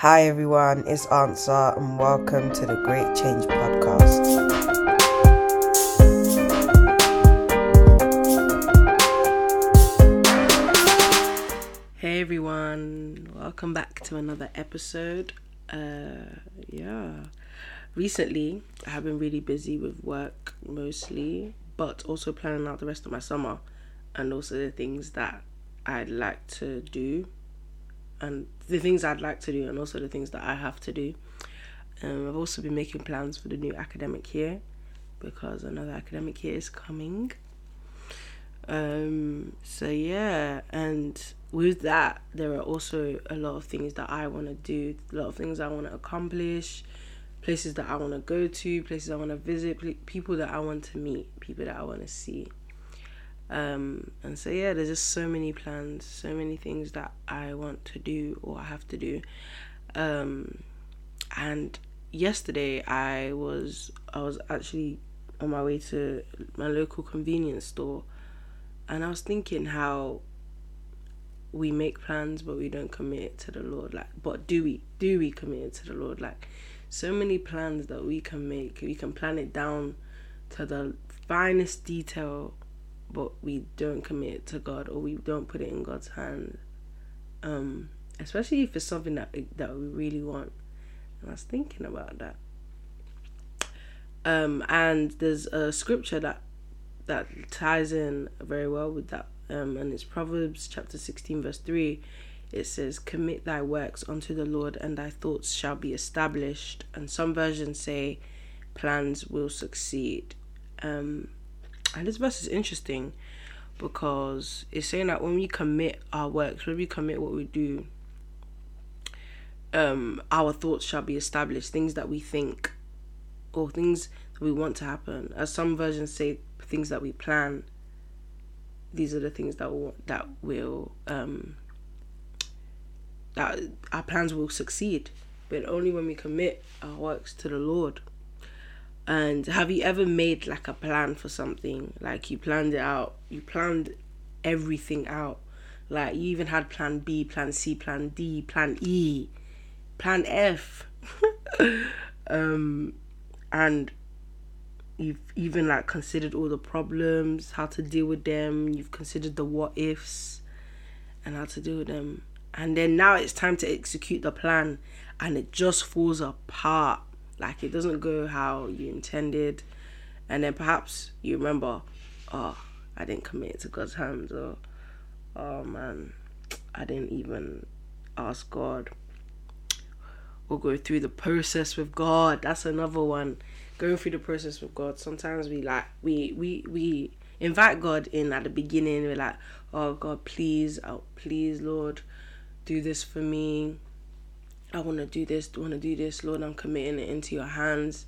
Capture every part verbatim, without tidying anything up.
Hi everyone, it's Ansa and welcome to the Great Change Podcast. Hey everyone, welcome back to another episode. Uh, yeah, recently I have been really busy with work mostly, but also planning out the rest of my summer and also the things that I'd like to do and the things I'd like to do and also the things that I have to do. Um, I've also been making plans for the new academic year because another academic year is coming. Um, so yeah, and with that, there are also a lot of things that I want to do, a lot of things I want to accomplish, places that I want to go to, places I want to visit, people that I want to meet, people that I want to see. Um, and so yeah, there's just so many plans, so many things that I want to do or I have to do. Um, and yesterday I was, I was actually on my way to my local convenience store and I was thinking how we make plans, but we don't commit it to the Lord. Like, but do we, do we commit it to the Lord? Like so many plans that we can make, we can plan it down to the finest detail, but we don't commit it to God, or we don't put it in God's hand, um, especially if it's something that that we really want. And I was thinking about that. Um, and there's a scripture that that ties in very well with that, um, and it's Proverbs chapter sixteen verse three. It says, "Commit thy works unto the Lord, and thy thoughts shall be established." And some versions say, "Plans will succeed." Um, And this verse is interesting because it's saying that when we commit our works, when we commit what we do, um, our thoughts shall be established, things that we think or things that we want to happen. As some versions say, things that we plan, these are the things that will, that will, um, that our plans will succeed, but only when we commit our works to the Lord. And have you ever made like a plan for something? Like you planned it out, you planned everything out. Like you even had plan B, plan C, plan D, plan E, plan F. um, and you've even like considered all the problems, how to deal with them. You've considered the what ifs and how to deal with them. And then now it's time to execute the plan and it just falls apart. Like it doesn't go how you intended, and then perhaps you remember, oh, I didn't commit it to God's hands, or oh man, I didn't even ask God, or go through the process with God. That's another one. Going through the process with God. Sometimes we like we we we invite God in at the beginning. We're like, oh God, please, oh, please, Lord, do this for me. I want to do this, I want to do this, Lord, I'm committing it into your hands.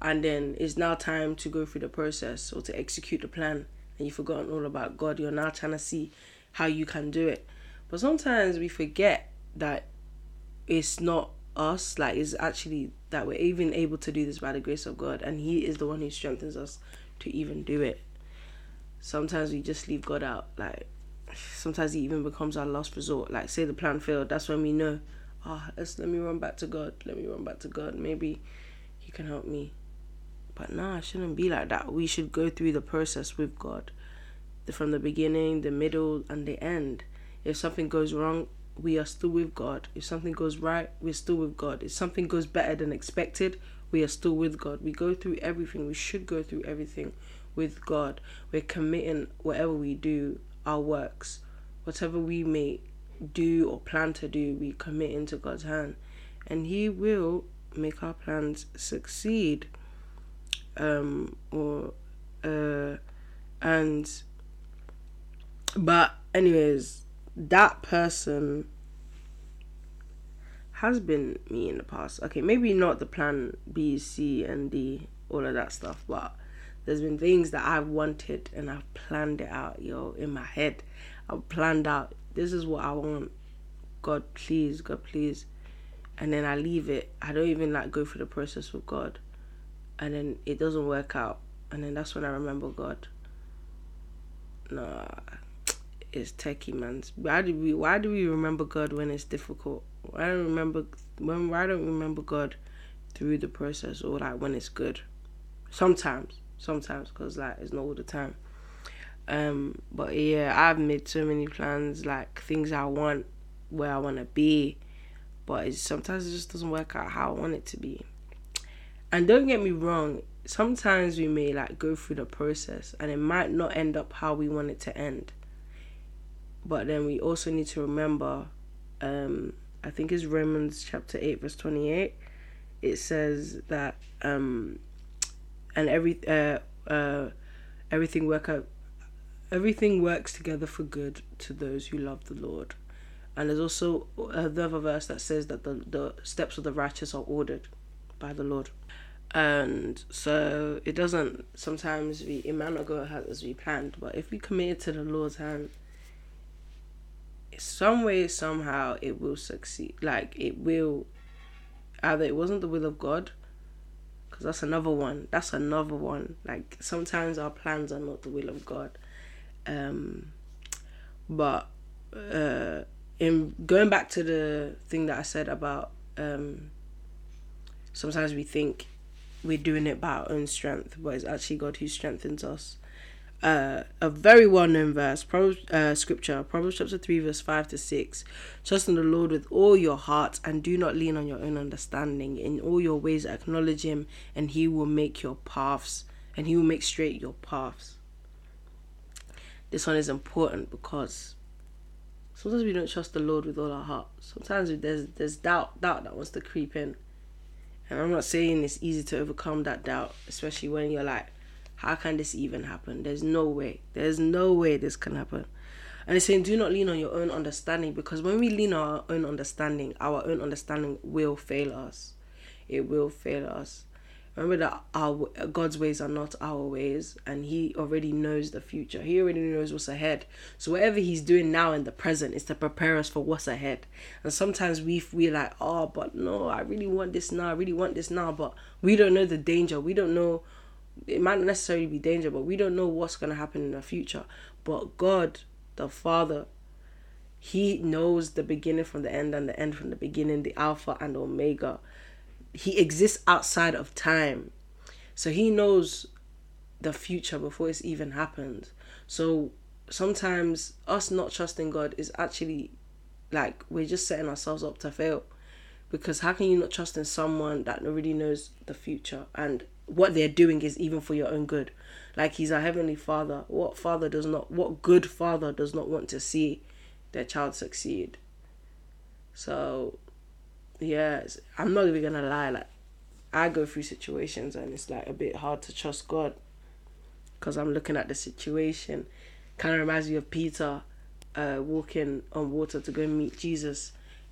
And then it's now time to go through the process or to execute the plan. And you've forgotten all about God. You're now trying to see how you can do it. But sometimes we forget that it's not us, like it's actually that we're even able to do this by the grace of God. And he is the one who strengthens us to even do it. Sometimes we just leave God out. Like sometimes he even becomes our last resort. Like say the plan failed, that's when we know, ah, oh, let's let me run back to God. Let me run back to God. Maybe he can help me. But nah, it shouldn't be like that. We should go through the process with God. The, from the beginning, the middle, and the end. If something goes wrong, we are still with God. If something goes right, we're still with God. If something goes better than expected, we are still with God. We go through everything. We should go through everything with God. We're committing whatever we do, our works, whatever we make, do or plan to do, we commit into God's hand and he will make our plans succeed. Um or uh and but anyways, that person has been me in the past. Okay, maybe not the plan B, C and D, all of that stuff, but there's been things that I've wanted and I've planned it out, yo, in my head. I've planned out, this is what I want. God, please, God, please. And then I leave it. I don't even like go through the process with God. And then it doesn't work out. And then that's when I remember God. Nah, it's techie, man. Why do we, why do we remember God when it's difficult? I don't remember when I don't remember God through the process, or like when it's good. Sometimes, sometimes, because like it's not all the time. Um, but yeah, I've made so many plans, like things I want, where I want to be, but it's, sometimes it just doesn't work out how I want it to be. And don't get me wrong, sometimes we may like go through the process and it might not end up how we want it to end. But then we also need to remember, um, I think it's Romans chapter eight verse twenty-eight. It says that um, and every uh, uh, everything work out. Everything works together for good to those who love the Lord. And there's also another verse that says that the, the steps of the righteous are ordered by the Lord. And so it doesn't, sometimes we, it might not go as we planned, but if we commit to the Lord's hand, some way, somehow, it will succeed. Like, it will, either it wasn't the will of God, because that's another one, that's another one. Like, sometimes our plans are not the will of God. Um, but uh, in going back to the thing that I said about um, sometimes we think we're doing it by our own strength, but it's actually God who strengthens us. Uh, a very well-known verse, Proverbs, uh, scripture, Proverbs chapter three, verse five to six. Trust in the Lord with all your heart and do not lean on your own understanding. In all your ways acknowledge him, and he will make your paths, and he will make straight your paths. This one is important because sometimes we don't trust the Lord with all our heart. Sometimes there's there's doubt, doubt that wants to creep in. And I'm not saying it's easy to overcome that doubt, especially when you're like, how can this even happen? There's no way. There's no way this can happen. And it's saying do not lean on your own understanding, because when we lean on our own understanding, our own understanding will fail us. It will fail us. Remember that our God's ways are not our ways, and he already knows the future. He already knows what's ahead. So whatever he's doing now in the present is to prepare us for what's ahead. And sometimes we we're like, oh, but no, I really want this now. I really want this now. But we don't know the danger. We don't know. It might not necessarily be danger, but we don't know what's going to happen in the future. But God, the Father, he knows the beginning from the end and the end from the beginning, the Alpha and Omega. He exists outside of time. So he knows the future before it's even happened. So sometimes us not trusting God is actually like we're just setting ourselves up to fail. Because how can you not trust in someone that already knows the future and what they're doing is even for your own good? Like, he's our heavenly father. What father does not, what good father does not want to see their child succeed? So yeah, I'm not even gonna lie, like, I go through situations and it's like a bit hard to trust God because I'm looking at the situation. Kind of reminds me of Peter uh, walking on water to go meet Jesus,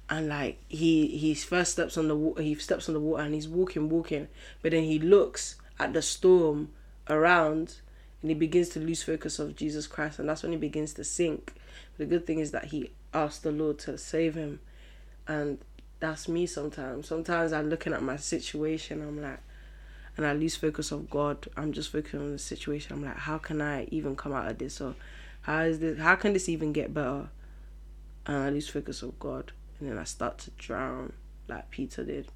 and like he he first steps on the water, he steps on the water and he's walking, walking, but then he looks at the storm around and he begins to lose focus of Jesus Christ, and that's when he begins to sink. But the good thing is that he asked the Lord to save him. And that's me sometimes. Sometimes I'm looking at my situation, I'm like, and I lose focus of God. I'm just focusing on the situation. I'm like, how can I even come out of this? Or how is this, how can this even get better? And I lose focus of God. And then I start to drown like Peter did.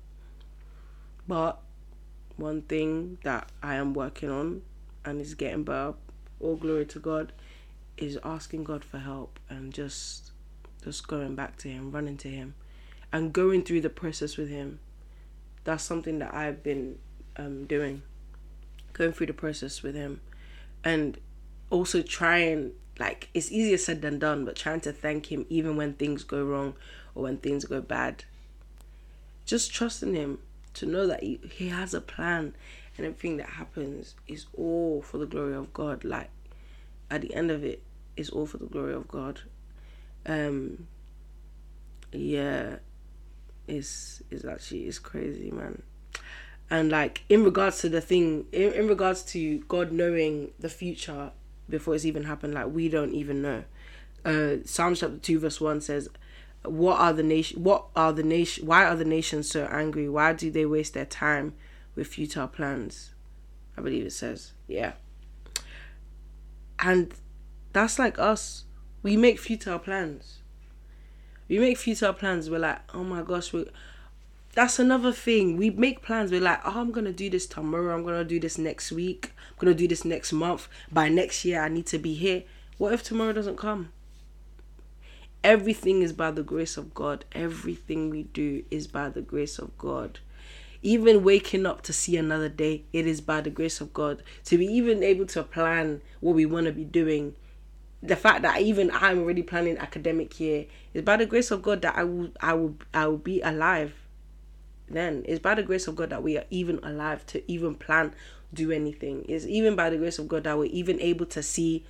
But one thing that I am working on and is getting better, all glory to God, is asking God for help and just just going back to him, running to him. And going through the process with him. That's something that I've been um, doing. Going through the process with him. And also trying, like, it's easier said than done, but trying to thank him even when things go wrong or when things go bad. Just trusting him to know that he, he has a plan. And everything that happens is all for the glory of God. Like, at the end of it, it's all for the glory of God. Um. Yeah. Is is actually is crazy, man. And like in regards to the thing, in, in regards to God knowing the future before it's even happened, like we don't even know. Uh, Psalms chapter two verse one says, "What are the nation? What are the nation? Why are the nations so angry? Why do they waste their time with futile plans?" I believe it says, yeah. And that's like us. We make futile plans. We make futile plans. We're like, oh my gosh, we're... that's another thing. We make plans. We're like, oh, I'm going to do this tomorrow. I'm going to do this next week. I'm going to do this next month. By next year, I need to be here. What if tomorrow doesn't come? Everything is by the grace of God. Everything we do is by the grace of God. Even waking up to see another day, it is by the grace of God. To be even able to plan what we want to be doing. The fact that even I'm already planning academic year, is by the grace of God that I will, I will, I will be alive. Then it's by the grace of God that we are even alive to even plan, do anything. It's even by the grace of God that we're even able to see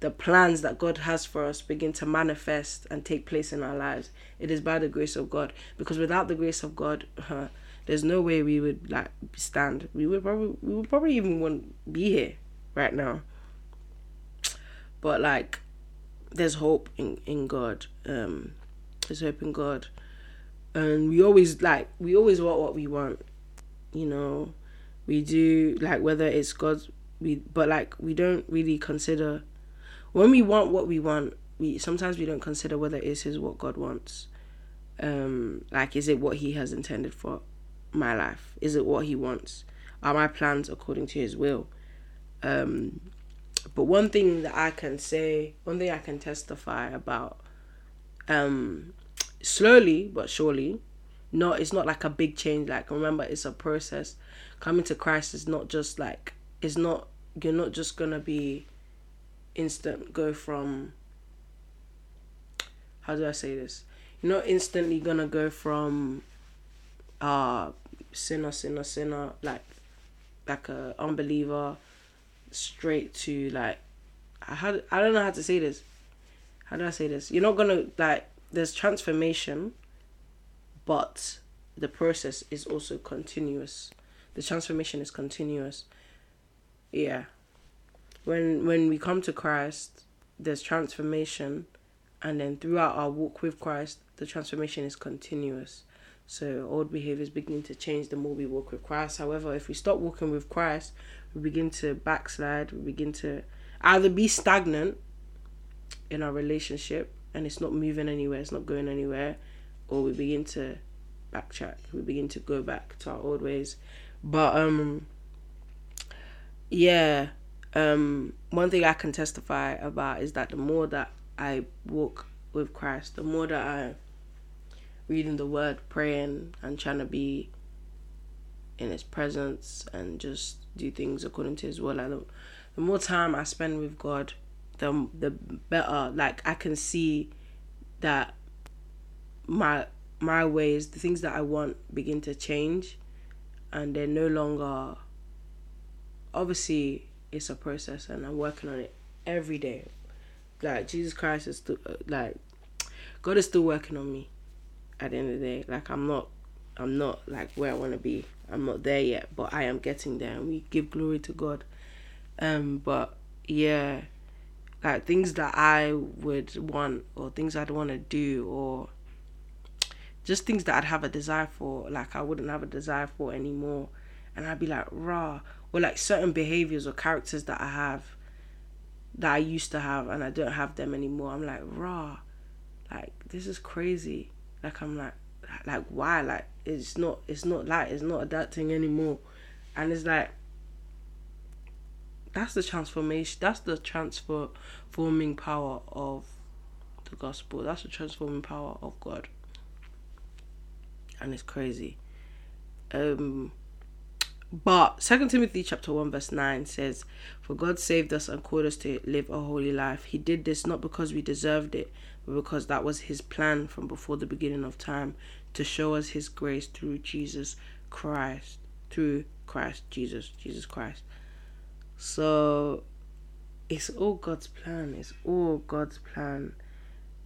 the plans that God has for us begin to manifest and take place in our lives. It is by the grace of God, because without the grace of God, uh, there's no way we would like stand. We would probably, we would probably even wouldn't be here right now. But like, there's hope in in God. Um, there's hope in God. And we always like we always want what we want, you know. We do, like, whether it's God's, we but like we don't really consider when we want what we want. We sometimes we don't consider whether this is what God wants. Um, like, is it what He has intended for my life? Is it what He wants? Are my plans according to His will? Um, but one thing that I can say, one thing I can testify about, um. slowly but surely, no, it's not like a big change. Like, remember, it's a process. Coming to Christ is not just like, it's not, you're not just gonna be instant go from, how do I say this? You're not instantly gonna go from uh sinner, sinner, sinner, like like a unbeliever straight to like, I had I don't know how to say this. How do I say this? You're not gonna like There's transformation, but the process is also continuous. The transformation is continuous. Yeah. When when we come to Christ, there's transformation, and then throughout our walk with Christ, the transformation is continuous. So old behaviors begin to change the more we walk with Christ. However, if we stop walking with Christ, we begin to backslide. We begin to either be stagnant in our relationship, and it's not moving anywhere, it's not going anywhere, or we begin to backtrack, we begin to go back to our old ways. But, um, yeah, um, one thing I can testify about is that the more that I walk with Christ, the more that I reading the Word, praying, and trying to be in His presence, and just do things according to His will, I don't, the more time I spend with God, the the better. Like, I can see that my my ways, the things that I want, begin to change, and they're no longer, obviously it's a process, and I'm working on it every day. Like, Jesus Christ is still, like, God is still working on me at the end of the day. Like, I'm not I'm not like where I want to be. I'm not there yet, but I am getting there, and we give glory to God. Um but yeah, like, things that I would want, or things I'd want to do, or just things that I'd have a desire for, like, I wouldn't have a desire for anymore. And I'd be like, rah. Or like certain behaviors or characters that I have, that I used to have, and I don't have them anymore. I'm like, rah. Like, this is crazy. Like, I'm like, like, why? Like, it's not, it's not like, it's not that thing anymore. And it's like, That's the transformation. That's the transforming power of the gospel. That's the transforming power of God. And it's crazy. Um, but Second Timothy chapter one verse nine says, "For God saved us and called us to live a holy life. He did this not because we deserved it, but because that was His plan from before the beginning of time, to show us His grace through Jesus Christ, through Christ Jesus, Jesus Christ." So it's all God's plan. It's all God's plan.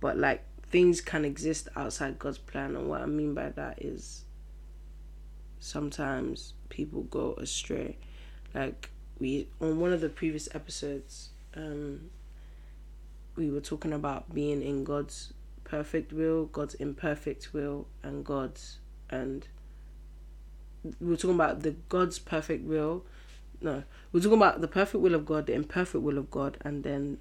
But like, things can exist outside God's plan. And what I mean by that is, sometimes people go astray. Like, we, on one of the previous episodes, um, we were talking about being in God's perfect will, God's imperfect will, and God's, and we were talking about the God's perfect will. No, we're talking about the perfect will of God, the imperfect will of God, and then,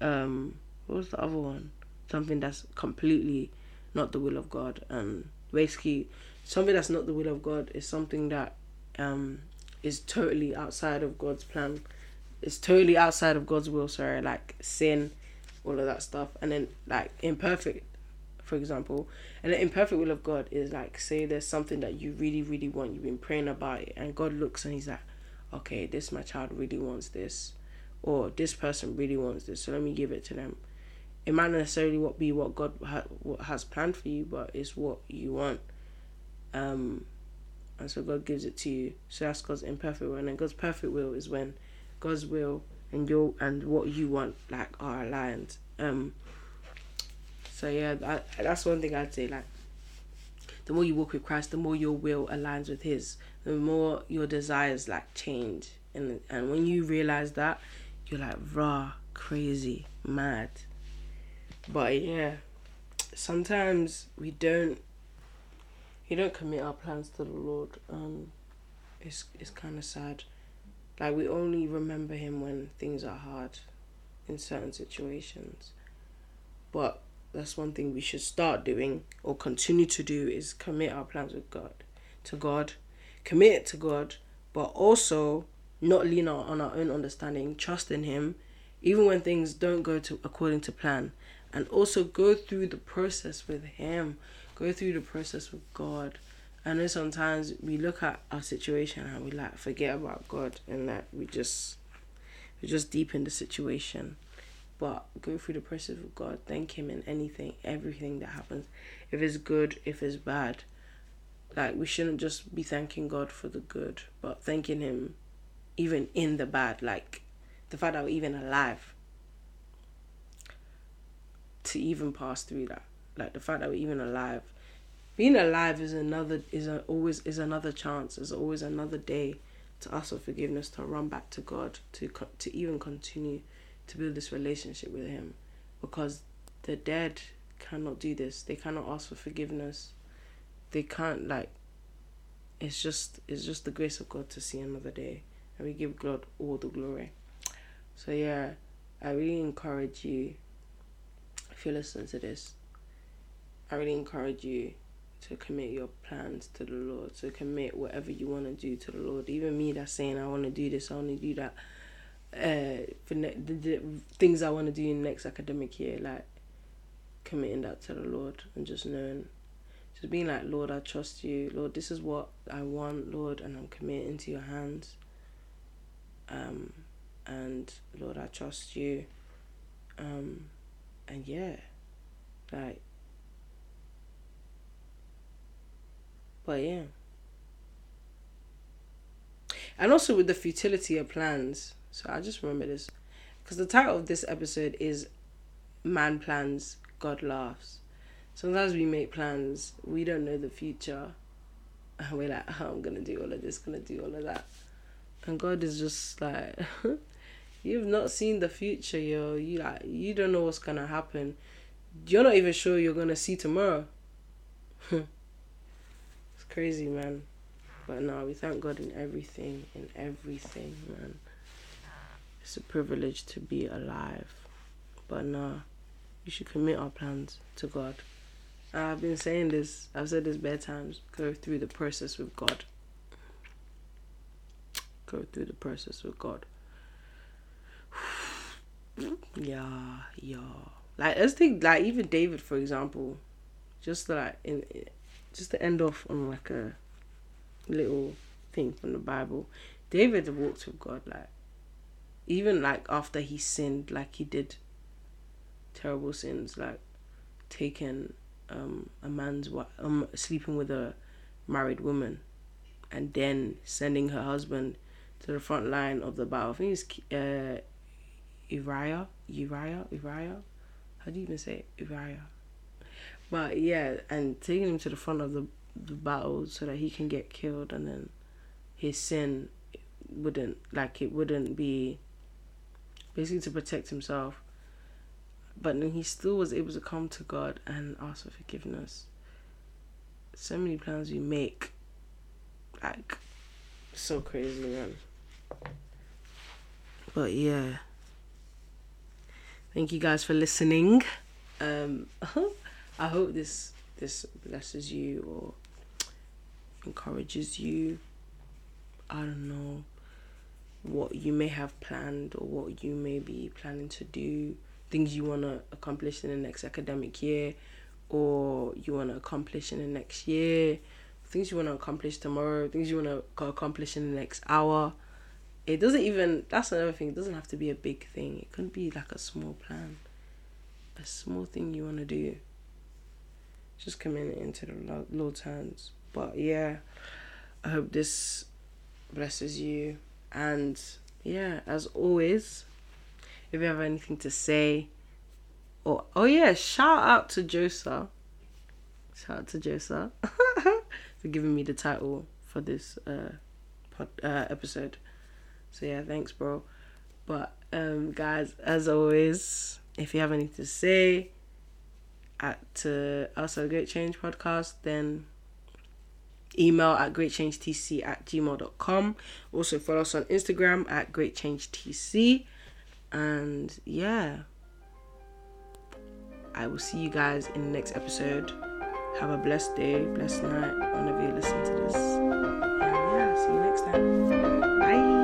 um, what was the other one? something that's completely not the will of God. Um, basically, something that's not the will of God is something that um is totally outside of God's plan. It's totally outside of God's will, sorry, like sin, all of that stuff. And then, like, imperfect, for example. And the imperfect will of God is, like, say there's something that you really, really want. You've been praying about it. And God looks and he's like, okay, this, my child really wants this. Or this person really wants this. So let me give it to them. It might not necessarily what be what God ha- what has planned for you, but it's what you want. Um, and so God gives it to you. So that's God's imperfect will. And then God's perfect will is when God's will and your and what you want, like, are aligned. Um. So yeah, that, that's one thing I'd say. Like, the more you walk with Christ, the more your will aligns with His. The more your desires, like, change, and and when you realize that, you're like, rah, crazy, mad. But yeah, sometimes we don't. We don't commit our plans to the Lord. Um, it's it's kind of sad. Like, we only remember Him when things are hard in certain situations. But that's one thing we should start doing or continue to do, is commit our plans with God, to God. Commit it to God, but also not lean on our own understanding. Trust in Him, even when things don't go to according to plan. And also go through the process with Him. Go through the process with God. I know sometimes we look at our situation and we, like, forget about God, and that we just we just deep in the situation. But go through the process of God. Thank Him in anything, everything that happens. If it's good, if it's bad. Like, we shouldn't just be thanking God for the good, but thanking Him even in the bad. Like, the fact that we're even alive to even pass through that. Like, the fact that we're even alive. Being alive is another is a, always is another chance. Is always another day to ask for forgiveness, to run back to God, to co- to even continue to build this relationship with Him, because the dead cannot do this. They cannot ask for forgiveness. They can't, like. It's just it's just the grace of God to see another day, and we give God all the glory. So yeah, I really encourage you. If you listen to this, I really encourage you to commit your plans to the Lord, to commit whatever you want to do to the Lord. Even me that's saying, I want to do this, I want to do that, uh, for ne- the, the things I want to do in next academic year, like, committing that to the Lord and just knowing, just being like, Lord, I trust you. Lord, this is what I want, Lord, and I'm committing to your hands. Um, and Lord, I trust you. Um, and yeah, like, But yeah. And also with the futility of plans. So I just remember this, because the title of this episode is Man Plans, God Laughs. Sometimes we make plans. We don't know the future. And we're like, oh, I'm going to do all of this, going to do all of that. And God is just like, you've not seen the future, yo. You like, you don't know what's going to happen. You're not even sure you're going to see tomorrow. Crazy, man. But no, we thank God in everything, in everything, man. It's a privilege to be alive. But no, we should commit our plans to God. And I've been saying this, I've said this bare times, go through the process with God. Go through the process with God. yeah, yeah. Like, let's think, like, even David, for example, just like, in, in just to end off on, like, a little thing from the Bible. David walked with God, like, even, like, after he sinned, like, he did terrible sins, like, taking um, a man's wife, um, sleeping with a married woman, and then sending her husband to the front line of the battle. I think it's uh, Uriah, Uriah, Uriah, how do you even say it? Uriah. But yeah, and taking him to the front of the, the battle so that he can get killed, and then his sin wouldn't, like, it wouldn't be, basically to protect himself. But then he still was able to come to God and ask for forgiveness. So many plans we make, like, so crazy, man. But yeah, thank you guys for listening. Um, I hope this this blesses you or encourages you. I don't know what you may have planned or what you may be planning to do, things you want to accomplish in the next academic year, or you want to accomplish in the next year, things you want to accomplish tomorrow, things you want to accomplish in the next hour. It doesn't even, that's another thing, it doesn't have to be a big thing. It can be like a small plan, a small thing you want to do. Just commit it into the Lord's hands. But yeah, I hope this blesses you. And yeah, as always, if you have anything to say, or oh yeah, shout out to Josa. Shout out to Josa for giving me the title for this uh, pod, uh episode. So yeah, thanks, bro. But um, guys, as always, if you have anything to say at to uh, us at Great Change Podcast, then email at greatchangetc at gmail dot com. Also follow us on Instagram at greatchangetc. And yeah, I will see you guys in the next episode. Have a blessed day, blessed night, whenever you listen to this. And yeah, see you next time. Bye.